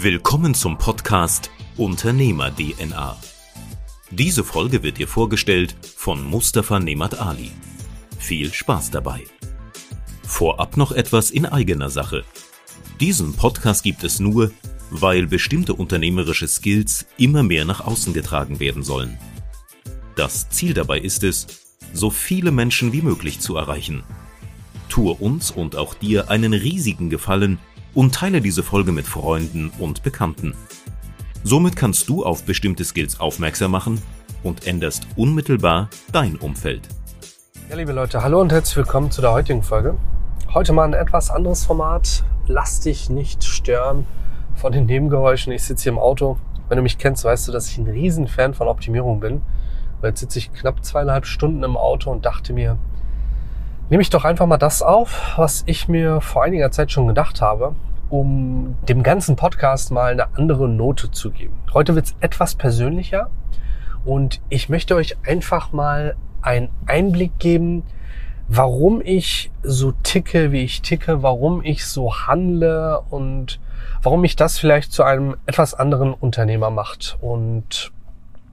Willkommen zum Podcast Unternehmer DNA. Diese Folge wird dir vorgestellt von Mustafa Nemat Ali. Viel Spaß dabei. Vorab noch etwas in eigener Sache. Diesen Podcast gibt es nur, weil bestimmte unternehmerische Skills immer mehr nach außen getragen werden sollen. Das Ziel dabei ist es, so viele Menschen wie möglich zu erreichen. Tue uns und auch dir einen riesigen Gefallen und teile diese Folge mit Freunden und Bekannten. Somit kannst du auf bestimmte Skills aufmerksam machen und änderst unmittelbar dein Umfeld. Ja, liebe Leute, hallo und herzlich willkommen zu der heutigen Folge. Heute mal ein etwas anderes Format. Lass dich nicht stören von den Nebengeräuschen. Ich sitze hier im Auto. Wenn du mich kennst, weißt du, dass ich ein Riesenfan von Optimierung bin. Und jetzt sitze ich knapp 2,5 Stunden im Auto und dachte mir, nehme ich doch einfach mal das auf, was ich mir vor einiger Zeit schon gedacht habe, um dem ganzen Podcast mal eine andere Note zu geben. Heute wird es etwas persönlicher und ich möchte euch einfach mal einen Einblick geben, warum ich so ticke, wie ich ticke, warum ich so handle und warum mich das vielleicht zu einem etwas anderen Unternehmer macht. Und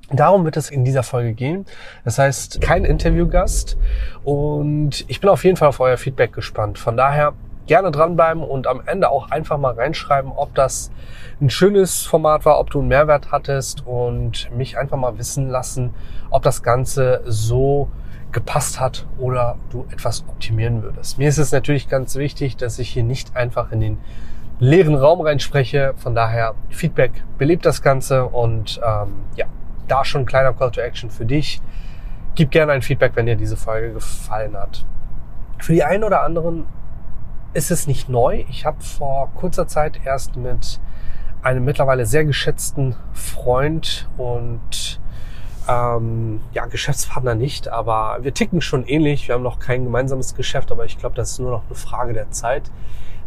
darum wird es in dieser Folge gehen. Das heißt, kein Interviewgast. Und ich bin auf jeden Fall auf euer Feedback gespannt. Von daher gerne dranbleiben und am Ende auch einfach mal reinschreiben, ob das ein schönes Format war, ob du einen Mehrwert hattest und mich einfach mal wissen lassen, ob das Ganze so gepasst hat oder du etwas optimieren würdest. Mir ist es natürlich ganz wichtig, dass ich hier nicht einfach in den leeren Raum reinspreche. Von daher Feedback belebt das Ganze und da schon ein kleiner Call to Action für dich. Gib gerne ein Feedback, wenn dir diese Folge gefallen hat. Für die einen oder anderen ist es nicht neu. Ich habe vor kurzer Zeit erst mit einem mittlerweile sehr geschätzten Freund und Geschäftspartner nicht, aber wir ticken schon ähnlich. Wir haben noch kein gemeinsames Geschäft, aber ich glaube, das ist nur noch eine Frage der Zeit.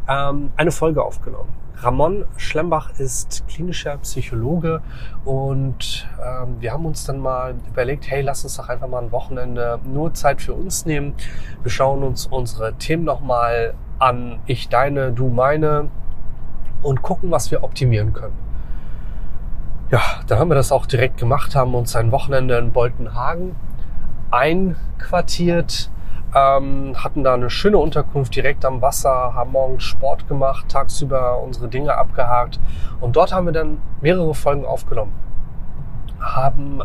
Eine Folge aufgenommen. Ramon Schlembach ist klinischer Psychologe und wir haben uns dann mal überlegt, hey, lass uns doch einfach mal ein Wochenende nur Zeit für uns nehmen. Wir schauen uns unsere Themen nochmal an, ich deine, du meine, und gucken, was wir optimieren können. Ja, dann haben wir das auch direkt gemacht, haben uns ein Wochenende in Boltenhagen einquartiert, hatten da eine schöne Unterkunft direkt am Wasser, haben morgens Sport gemacht, tagsüber unsere Dinge abgehakt und dort haben wir dann mehrere Folgen aufgenommen. Haben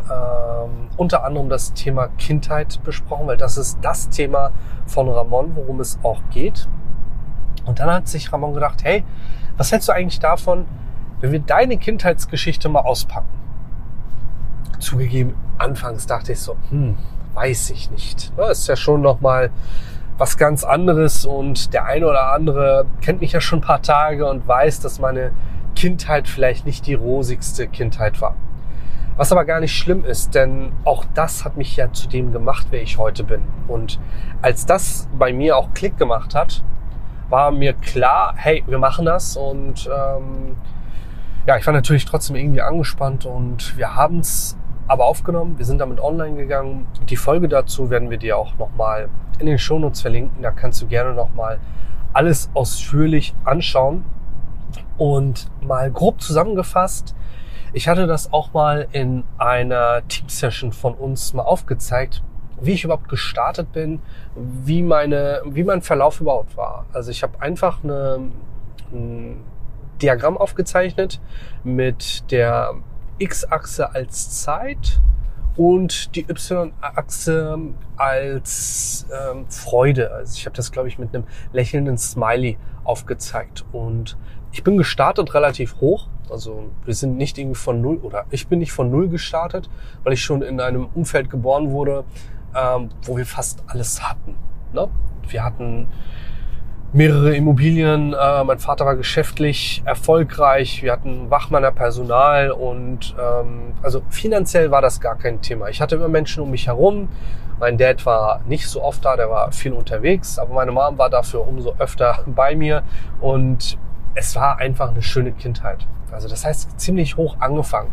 unter anderem das Thema Kindheit besprochen, weil das ist das Thema von Ramon, worum es auch geht. Und dann hat sich Ramon gedacht, hey, was hältst du eigentlich davon, wenn wir deine Kindheitsgeschichte mal auspacken? Zugegeben, anfangs dachte ich so, weiß ich nicht. Das ist ja schon nochmal was ganz anderes und der eine oder andere kennt mich ja schon ein paar Tage und weiß, dass meine Kindheit vielleicht nicht die rosigste Kindheit war. Was aber gar nicht schlimm ist, denn auch das hat mich ja zu dem gemacht, wer ich heute bin. Und als das bei mir auch Klick gemacht hat, war mir klar, hey, wir machen das und ich war natürlich trotzdem irgendwie angespannt und wir haben es aber aufgenommen, wir sind damit online gegangen. Die Folge dazu werden wir dir auch nochmal in den Shownotes verlinken. Da kannst du gerne nochmal alles ausführlich anschauen. Und mal grob zusammengefasst, ich hatte das auch mal in einer Team-Session von uns mal aufgezeigt, wie ich überhaupt gestartet bin, wie mein Verlauf überhaupt war. Also ich habe einfach ein Diagramm aufgezeichnet mit der X-Achse als Zeit und die Y-Achse als Freude. Also ich habe das, glaube ich, mit einem lächelnden Smiley aufgezeigt. Und ich bin gestartet relativ hoch. Also wir sind nicht irgendwie von null, oder ich bin nicht von null gestartet, weil ich schon in einem Umfeld geboren wurde, wo wir fast alles hatten. Ne? Wir hatten mehrere Immobilien, mein Vater war geschäftlich erfolgreich, wir hatten Wachmänner Personal und also finanziell war das gar kein Thema. Ich hatte immer Menschen um mich herum, mein Dad war nicht so oft da, der war viel unterwegs, aber meine Mom war dafür umso öfter bei mir und es war einfach eine schöne Kindheit. Also das heißt, ziemlich hoch angefangen.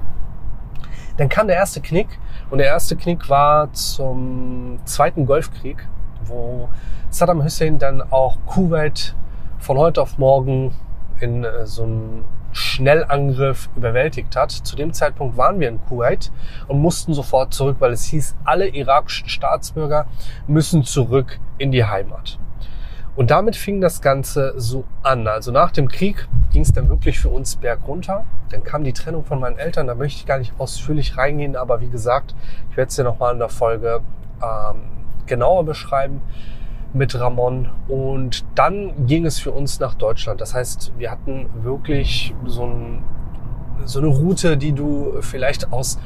Dann kam der erste Knick und der erste Knick war zum Zweiten Golfkrieg, wo Saddam Hussein dann auch Kuwait von heute auf morgen in so einen Schnellangriff überwältigt hat. Zu dem Zeitpunkt waren wir in Kuwait und mussten sofort zurück, weil es hieß, alle irakischen Staatsbürger müssen zurück in die Heimat. Und damit fing das Ganze so an. Also nach dem Krieg ging es dann wirklich für uns bergunter. Dann kam die Trennung von meinen Eltern, da möchte ich gar nicht ausführlich reingehen, aber wie gesagt, ich werde es dir nochmal in der Folge genauer beschreiben mit Ramon. Und dann ging es für uns nach Deutschland. Das heißt, wir hatten wirklich so eine Route, die du vielleicht aus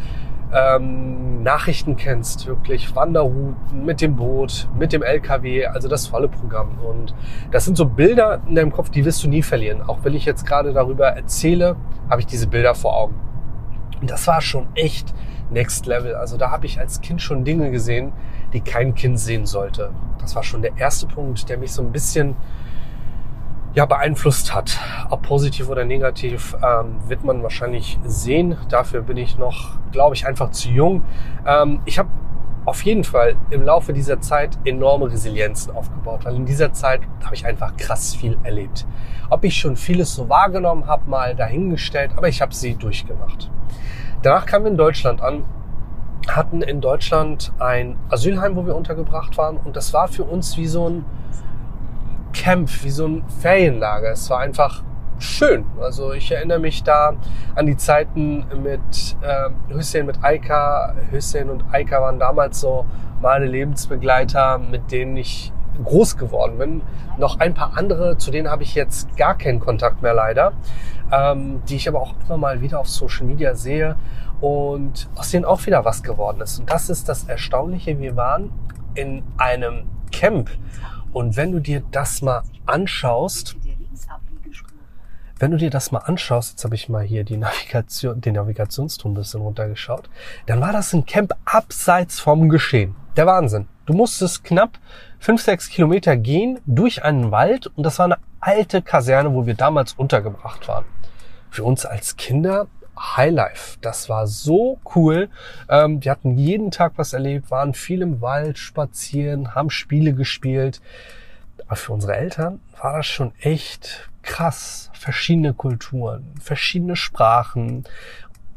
Nachrichten kennst, wirklich Wanderrouten mit dem Boot, mit dem LKW, also das volle Programm. Und das sind so Bilder in deinem Kopf, die wirst du nie verlieren. Auch wenn ich jetzt gerade darüber erzähle, habe ich diese Bilder vor Augen. Und das war schon echt Next Level. Also da habe ich als Kind schon Dinge gesehen, die kein Kind sehen sollte. Das war schon der erste Punkt, der mich so ein bisschen beeinflusst hat. Ob positiv oder negativ, wird man wahrscheinlich sehen. Dafür bin ich noch, glaube ich, einfach zu jung. Ich habe auf jeden Fall im Laufe dieser Zeit enorme Resilienzen aufgebaut, weil in dieser Zeit habe ich einfach krass viel erlebt. Ob ich schon vieles so wahrgenommen habe, mal dahingestellt, aber ich habe sie durchgemacht. Danach kamen wir in Deutschland an, hatten in Deutschland ein Asylheim, wo wir untergebracht waren, und das war für uns wie so ein Camp, wie so ein Ferienlager. Es war einfach schön. Also ich erinnere mich da an die Zeiten mit Hüseyin, mit Eika. Hüseyin und Eika waren damals so meine Lebensbegleiter, mit denen ich groß geworden bin. Noch ein paar andere, zu denen habe ich jetzt gar keinen Kontakt mehr leider, die ich aber auch immer mal wieder auf Social Media sehe und aus denen auch wieder was geworden ist. Und das ist das Erstaunliche. Wir waren in einem Camp. Und wenn du dir das mal anschaust, jetzt habe ich mal hier den Navigationsturm ein bisschen runtergeschaut, dann war das ein Camp abseits vom Geschehen. Der Wahnsinn. Du musstest knapp 5-6 Kilometer gehen durch einen Wald, und das war eine alte Kaserne, wo wir damals untergebracht waren. Für uns als Kinder Highlife. Das war so cool. Wir hatten jeden Tag was erlebt, waren viel im Wald spazieren, haben Spiele gespielt. Aber für unsere Eltern war das schon echt krass. Verschiedene Kulturen, verschiedene Sprachen.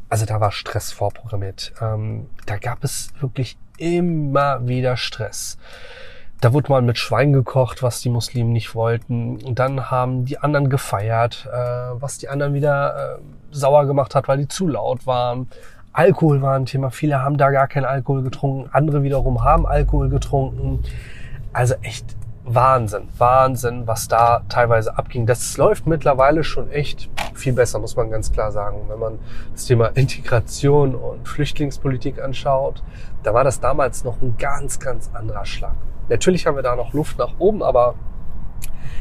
Also da war Stress vorprogrammiert. Da gab es wirklich immer wieder Stress. Da wurde mal mit Schwein gekocht, was die Muslimen nicht wollten. Und dann haben die anderen gefeiert, was die anderen wieder sauer gemacht hat, weil die zu laut waren. Alkohol war ein Thema. Viele haben da gar keinen Alkohol getrunken. Andere wiederum haben Alkohol getrunken. Also echt Wahnsinn, was da teilweise abging. Das läuft mittlerweile schon echt viel besser, muss man ganz klar sagen. Wenn man das Thema Integration und Flüchtlingspolitik anschaut, da war das damals noch ein ganz, ganz anderer Schlag. Natürlich haben wir da noch Luft nach oben, aber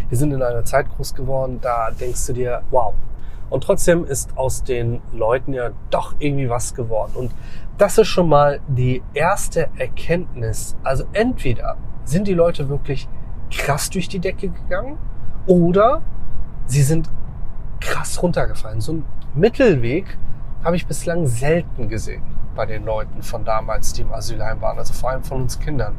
wir sind in einer Zeit groß geworden, da denkst du dir, wow. Und trotzdem ist aus den Leuten ja doch irgendwie was geworden. Und das ist schon mal die erste Erkenntnis. Also entweder sind die Leute wirklich krass durch die Decke gegangen oder sie sind krass runtergefallen. So ein Mittelweg habe ich bislang selten gesehen bei den Leuten von damals, die im Asylheim waren, also vor allem von uns Kindern.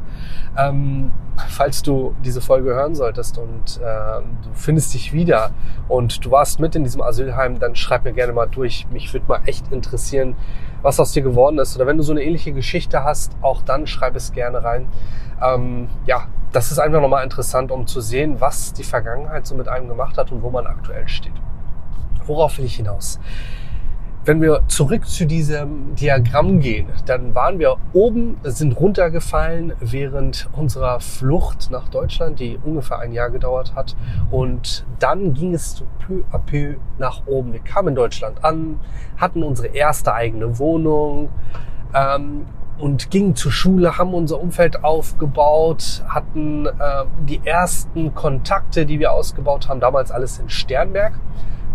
Falls du diese Folge hören solltest und du findest dich wieder und du warst mit in diesem Asylheim, dann schreib mir gerne mal durch. Mich würde mal echt interessieren, was aus dir geworden ist. Oder wenn du so eine ähnliche Geschichte hast, auch dann schreib es gerne rein. Das ist einfach nochmal interessant, um zu sehen, was die Vergangenheit so mit einem gemacht hat und wo man aktuell steht. Worauf will ich hinaus? Wenn wir zurück zu diesem Diagramm gehen, dann waren wir oben, sind runtergefallen während unserer Flucht nach Deutschland, die ungefähr ein Jahr gedauert hat. Und dann ging es so peu à peu nach oben. Wir kamen in Deutschland an, hatten unsere erste eigene Wohnung und gingen zur Schule, haben unser Umfeld aufgebaut, hatten die ersten Kontakte, die wir ausgebaut haben, damals alles in Sternberg.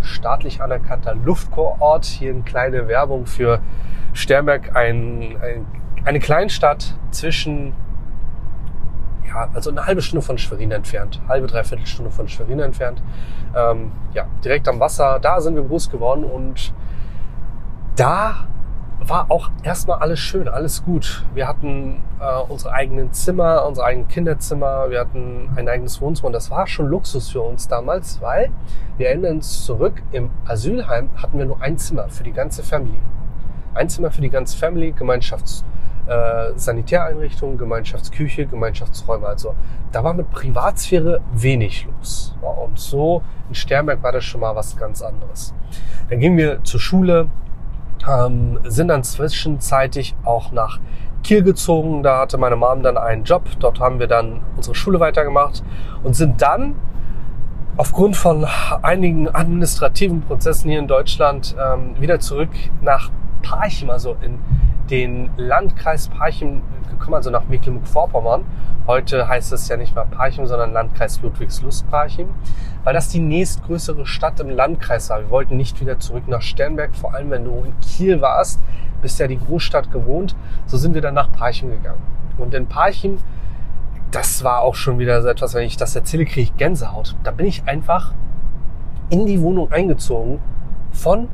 Staatlich anerkannter Luftkurort. Hier eine kleine Werbung für Sternberg, eine Kleinstadt also eine halbe Stunde von Schwerin entfernt, halbe, dreiviertel Stunde von Schwerin entfernt. Direkt am Wasser, da sind wir groß geworden und da war auch erstmal alles schön, alles gut. Wir hatten unsere eigenen Zimmer, unsere eigenen Kinderzimmer, wir hatten ein eigenes Wohnzimmer. Und das war schon Luxus für uns damals, weil wir erinnern uns zurück, im Asylheim hatten wir nur ein Zimmer für die ganze Family. Ein Zimmer für die ganze Family, Gemeinschaftssanitäreinrichtungen, Gemeinschaftsküche, Gemeinschaftsräume. Also da war mit Privatsphäre wenig los. Und so in Sternberg war das schon mal was ganz anderes. Dann gingen wir zur Schule, sind dann zwischenzeitlich auch nach Kiel gezogen. Da hatte meine Mom dann einen Job. Dort haben wir dann unsere Schule weitergemacht und sind dann aufgrund von einigen administrativen Prozessen hier in Deutschland wieder zurück nach Parchim, also in den Landkreis Parchim gekommen, also nach Mecklenburg-Vorpommern. Heute heißt es ja nicht mehr Parchim, sondern Landkreis Ludwigslust-Parchim, weil das die nächstgrößere Stadt im Landkreis war. Wir wollten nicht wieder zurück nach Sternberg, vor allem wenn du in Kiel warst, bist ja die Großstadt gewohnt. So sind wir dann nach Parchim gegangen. Und in Parchim, das war auch schon wieder so etwas, wenn ich das erzähle, kriege ich Gänsehaut. Da bin ich einfach in die Wohnung eingezogen von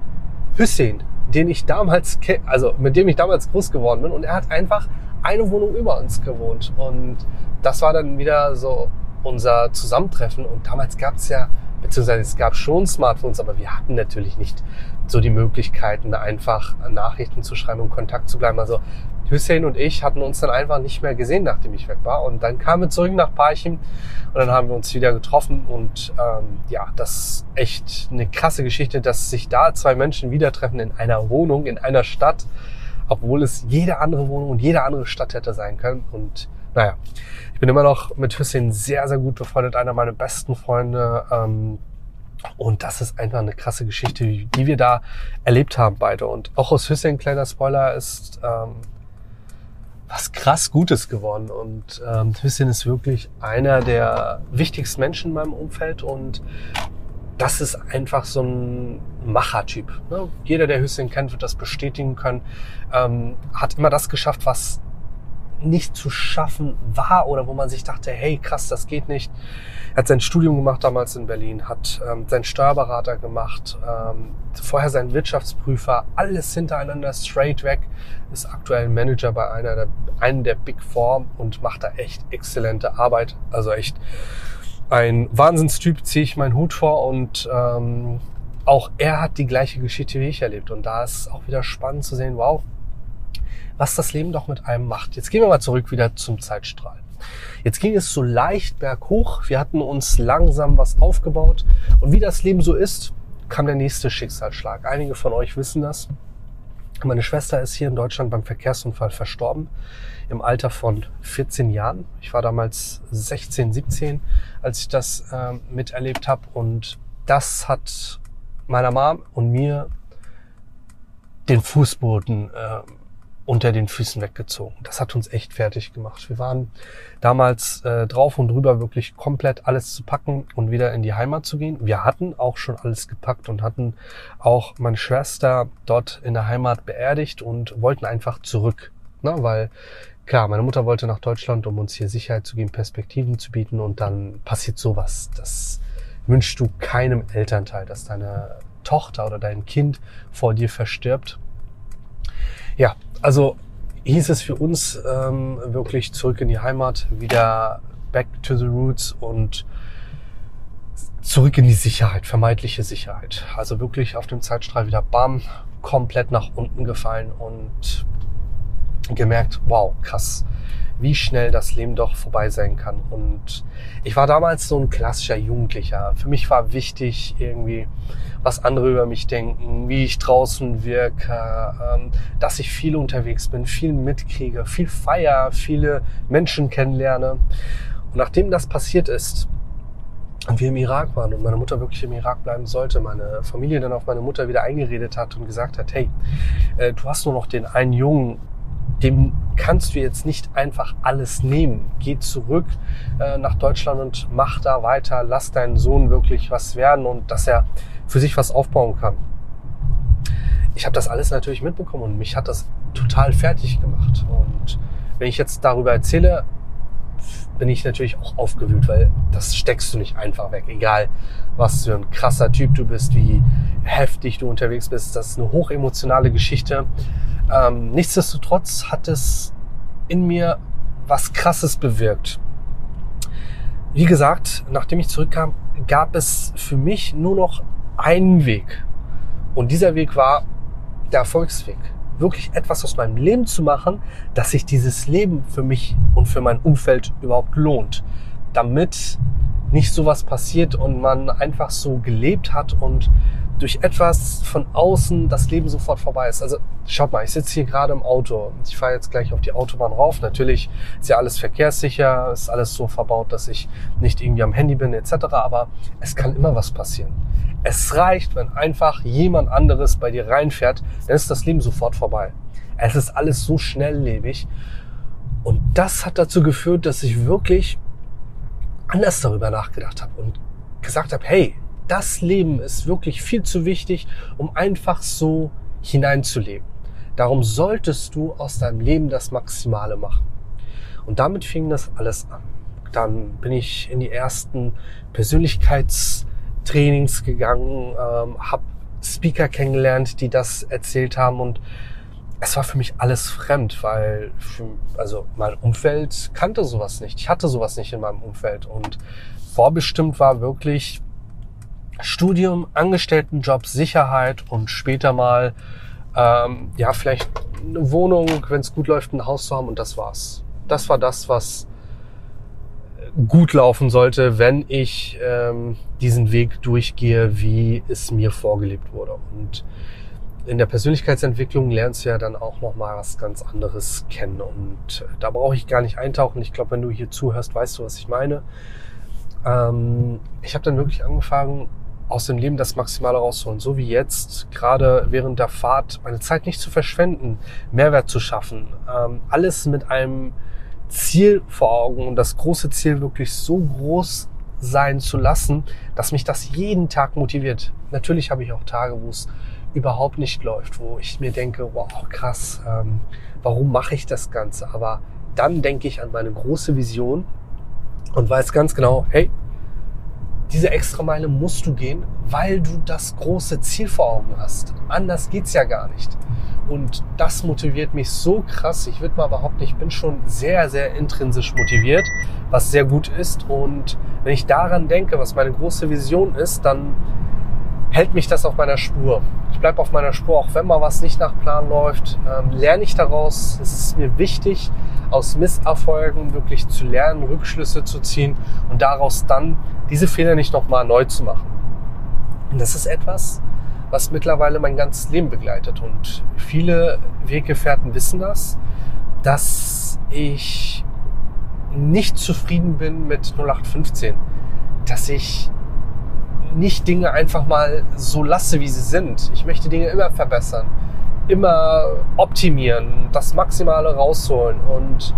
Hüseyin, mit dem ich damals groß geworden bin, und er hat einfach eine Wohnung über uns gewohnt, und das war dann wieder so unser Zusammentreffen. Und damals gab es ja, beziehungsweise es gab schon Smartphones, aber wir hatten natürlich nicht so die Möglichkeiten, einfach Nachrichten zu schreiben und Kontakt zu bleiben. Also Hüseyin und ich hatten uns dann einfach nicht mehr gesehen, nachdem ich weg war, und dann kamen wir zurück nach Parchim und dann haben wir uns wieder getroffen. Und ja, das ist echt eine krasse Geschichte, dass sich da zwei Menschen wieder treffen in einer Wohnung, in einer Stadt, obwohl es jede andere Wohnung und jede andere Stadt hätte sein können. Und naja, ich bin immer noch mit Hüseyin sehr, sehr gut befreundet, einer meiner besten Freunde, und das ist einfach eine krasse Geschichte, die wir da erlebt haben beide. Und auch aus Hüseyin, kleiner Spoiler, ist was krass Gutes geworden. Und Hüseyin ist wirklich einer der wichtigsten Menschen in meinem Umfeld, und das ist einfach so ein Machertyp, ne? Jeder, der Hüseyin kennt, wird das bestätigen können. Hat immer das geschafft, was nicht zu schaffen war oder wo man sich dachte, hey krass, das geht nicht. Er hat sein Studium gemacht damals in Berlin, hat seinen Steuerberater gemacht, vorher seinen Wirtschaftsprüfer, alles hintereinander straight weg, ist aktuell Manager bei einem der Big Four und macht da echt exzellente Arbeit. Also echt ein Wahnsinnstyp, ziehe ich meinen Hut vor, und auch er hat die gleiche Geschichte wie ich erlebt, und da ist auch wieder spannend zu sehen, wow, was das Leben doch mit einem macht. Jetzt gehen wir mal zurück wieder zum Zeitstrahl. Jetzt ging es so leicht berghoch. Wir hatten uns langsam was aufgebaut. Und wie das Leben so ist, kam der nächste Schicksalsschlag. Einige von euch wissen das. Meine Schwester ist hier in Deutschland beim Verkehrsunfall verstorben, im Alter von 14 Jahren. Ich war damals 16, 17, als ich das miterlebt habe. Und das hat meiner Mom und mir den Fußboden unter den Füßen weggezogen. Das hat uns echt fertig gemacht. Wir waren damals drauf und drüber, wirklich komplett alles zu packen und wieder in die Heimat zu gehen. Wir hatten auch schon alles gepackt und hatten auch meine Schwester dort in der Heimat beerdigt und wollten einfach zurück. Na, weil klar, meine Mutter wollte nach Deutschland, um uns hier Sicherheit zu geben, Perspektiven zu bieten, und dann passiert sowas. Das wünschst du keinem Elternteil, dass deine Tochter oder dein Kind vor dir verstirbt. Ja, also hieß es für uns wirklich zurück in die Heimat, wieder back to the roots und zurück in die Sicherheit, vermeintliche Sicherheit. Also wirklich auf dem Zeitstrahl wieder bam, komplett nach unten gefallen und gemerkt, wow, krass, wie schnell das Leben doch vorbei sein kann. Und ich war damals so ein klassischer Jugendlicher. Für mich war wichtig irgendwie, was andere über mich denken, wie ich draußen wirke, dass ich viel unterwegs bin, viel mitkriege, viel feier, viele Menschen kennenlerne. Und nachdem das passiert ist und wir im Irak waren und meine Mutter wirklich im Irak bleiben sollte, meine Familie dann auf meine Mutter wieder eingeredet hat und gesagt hat, hey, du hast nur noch den einen Jungen, dem kannst du jetzt nicht einfach alles nehmen. Geh zurück nach Deutschland und mach da weiter. Lass deinen Sohn wirklich was werden und dass er für sich was aufbauen kann. Ich habe das alles natürlich mitbekommen und mich hat das total fertig gemacht. Und wenn ich jetzt darüber erzähle, bin ich natürlich auch aufgewühlt, weil das steckst du nicht einfach weg. Egal, was für ein krasser Typ du bist, wie heftig du unterwegs bist. Das ist eine hochemotionale Geschichte. Nichtsdestotrotz hat es in mir was Krasses bewirkt. Wie gesagt, nachdem ich zurückkam, gab es für mich nur noch einen Weg. Und dieser Weg war der Erfolgsweg. Wirklich etwas aus meinem Leben zu machen, dass sich dieses Leben für mich und für mein Umfeld überhaupt lohnt. Damit nicht sowas passiert und man einfach so gelebt hat und durch etwas von außen das Leben sofort vorbei ist. Also schaut mal, ich sitze hier gerade im Auto. Ich fahre jetzt gleich auf die Autobahn rauf. Natürlich ist ja alles verkehrssicher, ist alles so verbaut, dass ich nicht irgendwie am Handy bin etc. Aber es kann immer was passieren. Es reicht, wenn einfach jemand anderes bei dir reinfährt, dann ist das Leben sofort vorbei. Es ist alles so schnelllebig. Und das hat dazu geführt, dass ich wirklich anders darüber nachgedacht habe und gesagt habe, hey, das Leben ist wirklich viel zu wichtig, um einfach so hineinzuleben. Darum solltest du aus deinem Leben das Maximale machen. Und damit fing das alles an. Dann bin ich in die ersten Persönlichkeitstrainings gegangen, habe Speaker kennengelernt, die das erzählt haben. Und es war für mich alles fremd, weil also mein Umfeld kannte sowas nicht. Ich hatte sowas nicht in meinem Umfeld. Und vorbestimmt war wirklich Studium, Angestelltenjob, Sicherheit und später mal ja vielleicht eine Wohnung, wenn es gut läuft, ein Haus zu haben und das war's. Das war das, was gut laufen sollte, wenn ich diesen Weg durchgehe, wie es mir vorgelebt wurde. Und in der Persönlichkeitsentwicklung lernst du ja dann auch nochmal was ganz anderes kennen und da brauche ich gar nicht eintauchen. Ich glaube, wenn du hier zuhörst, weißt du, was ich meine. Ich habe dann wirklich angefangen, aus dem Leben das Maximale rauszuholen, so wie jetzt, gerade während der Fahrt, meine Zeit nicht zu verschwenden, Mehrwert zu schaffen, alles mit einem Ziel vor Augen und das große Ziel wirklich so groß sein zu lassen, dass mich das jeden Tag motiviert. Natürlich habe ich auch Tage, wo es überhaupt nicht läuft, wo ich mir denke, wow, krass, warum mache ich das Ganze? Aber dann denke ich an meine große Vision und weiß ganz genau, hey, diese extra Meile musst du gehen, weil du das große Ziel vor Augen hast. Anders geht's ja gar nicht. Und das motiviert mich so krass. Ich würde mal behaupten, ich bin schon sehr, sehr intrinsisch motiviert, was sehr gut ist. Und wenn ich daran denke, was meine große Vision ist, dann hält mich das auf meiner Spur. Ich bleibe auf meiner Spur, auch wenn mal was nicht nach Plan läuft. Lerne ich daraus. Es ist mir wichtig, aus Misserfolgen wirklich zu lernen, Rückschlüsse zu ziehen und daraus dann diese Fehler nicht nochmal neu zu machen. Und das ist etwas, was mittlerweile mein ganzes Leben begleitet. Und viele Weggefährten wissen das, dass ich nicht zufrieden bin mit 0815. Dass ich nicht Dinge einfach mal so lasse, wie sie sind. Ich möchte Dinge immer verbessern, immer optimieren, das Maximale rausholen. Und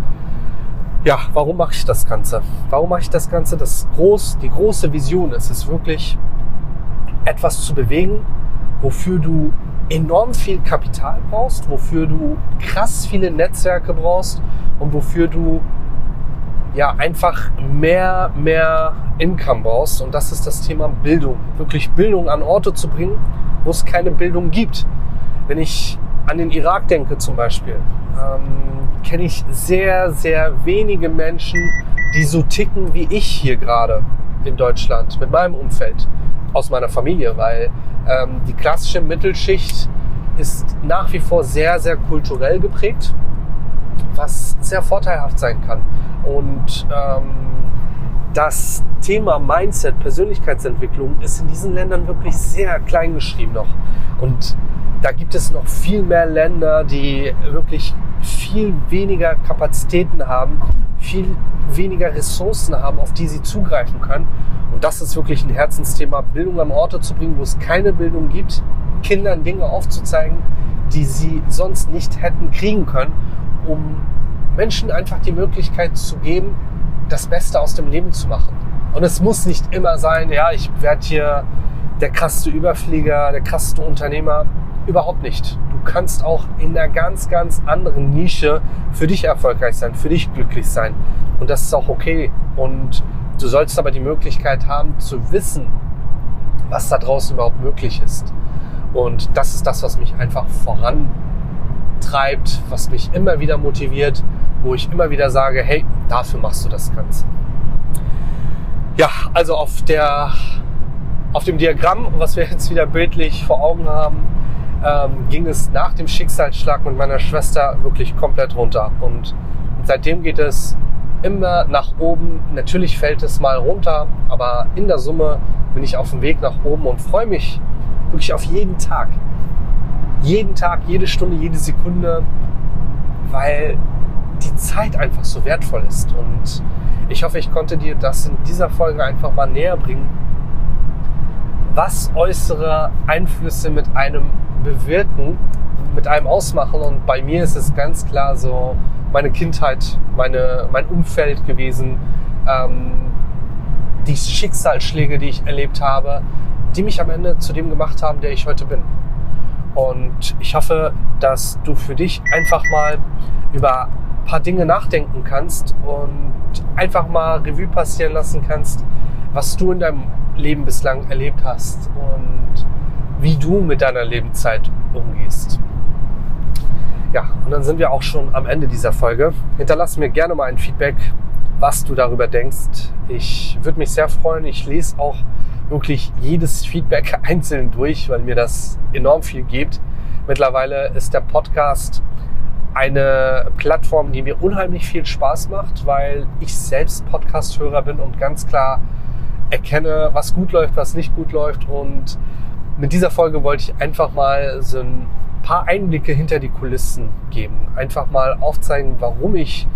ja, warum mache ich das Ganze? Warum mache ich das Ganze? Die große Vision ist es wirklich, etwas zu bewegen, wofür du enorm viel Kapital brauchst, wofür du krass viele Netzwerke brauchst und wofür du ja einfach mehr Income brauchst. Und das ist das Thema Bildung. Wirklich Bildung an Orte zu bringen, wo es keine Bildung gibt. Wenn ich an den Irak denke zum Beispiel, kenne ich sehr, sehr wenige Menschen, die so ticken wie ich hier gerade in Deutschland, mit meinem Umfeld, aus meiner Familie, weil die klassische Mittelschicht ist nach wie vor sehr, sehr kulturell geprägt, was sehr vorteilhaft sein kann. Und das Thema Mindset, Persönlichkeitsentwicklung ist in diesen Ländern wirklich sehr klein geschrieben noch. Und da gibt es noch viel mehr Länder, die wirklich viel weniger Kapazitäten haben, viel weniger Ressourcen haben, auf die sie zugreifen können. Und das ist wirklich ein Herzensthema, Bildung an Orte zu bringen, wo es keine Bildung gibt, Kindern Dinge aufzuzeigen, die sie sonst nicht hätten kriegen können, um Menschen einfach die Möglichkeit zu geben, das Beste aus dem Leben zu machen. Und es muss nicht immer sein, ja, ich werde hier der krasseste Überflieger, der krasseste Unternehmer. Überhaupt nicht. Du kannst auch in einer ganz, ganz anderen Nische für dich erfolgreich sein, für dich glücklich sein. Und das ist auch okay. Und du sollst aber die Möglichkeit haben, zu wissen, was da draußen überhaupt möglich ist. Und das ist das, was mich einfach voran antreibt, was mich immer wieder motiviert, wo ich immer wieder sage, hey, dafür machst du das Ganze. Ja, also auf dem Diagramm, was wir jetzt wieder bildlich vor Augen haben, ging es nach dem Schicksalsschlag mit meiner Schwester wirklich komplett runter. Und seitdem geht es immer nach oben. Natürlich fällt es mal runter, aber in der Summe bin ich auf dem Weg nach oben und freue mich wirklich auf jeden Tag. Jeden Tag, jede Stunde, jede Sekunde, weil die Zeit einfach so wertvoll ist. Und ich hoffe, ich konnte dir das in dieser Folge einfach mal näher bringen, was äußere Einflüsse mit einem bewirken, mit einem ausmachen. Und bei mir ist es ganz klar so meine Kindheit, mein Umfeld gewesen, die Schicksalsschläge, die ich erlebt habe, die mich am Ende zu dem gemacht haben, der ich heute bin. Und ich hoffe, dass du für dich einfach mal über ein paar Dinge nachdenken kannst und einfach mal Revue passieren lassen kannst, was du in deinem Leben bislang erlebt hast und wie du mit deiner Lebenszeit umgehst. Ja, und dann sind wir auch schon am Ende dieser Folge. Hinterlass mir gerne mal ein Feedback, was du darüber denkst. Ich würde mich sehr freuen. Ich lese auch wirklich jedes Feedback einzeln durch, weil mir das enorm viel gibt. Mittlerweile ist der Podcast eine Plattform, die mir unheimlich viel Spaß macht, weil ich selbst Podcast-Hörer bin und ganz klar erkenne, was gut läuft, was nicht gut läuft. Und mit dieser Folge wollte ich einfach mal so ein paar Einblicke hinter die Kulissen geben. Einfach mal aufzeigen, warum ich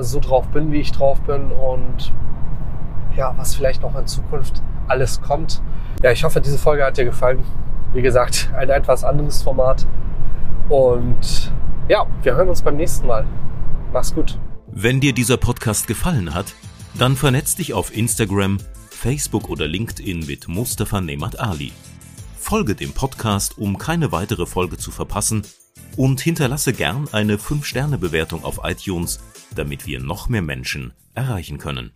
so drauf bin, wie ich drauf bin und ja, was vielleicht noch in Zukunft alles kommt. Ja, ich hoffe, diese Folge hat dir gefallen. Wie gesagt, ein etwas anderes Format. Und ja, wir hören uns beim nächsten Mal. Mach's gut. Wenn dir dieser Podcast gefallen hat, dann vernetz dich auf Instagram, Facebook oder LinkedIn mit Mustafa Nemat Ali. Folge dem Podcast, um keine weitere Folge zu verpassen und hinterlasse gern eine 5-Sterne-Bewertung auf iTunes, damit wir noch mehr Menschen erreichen können.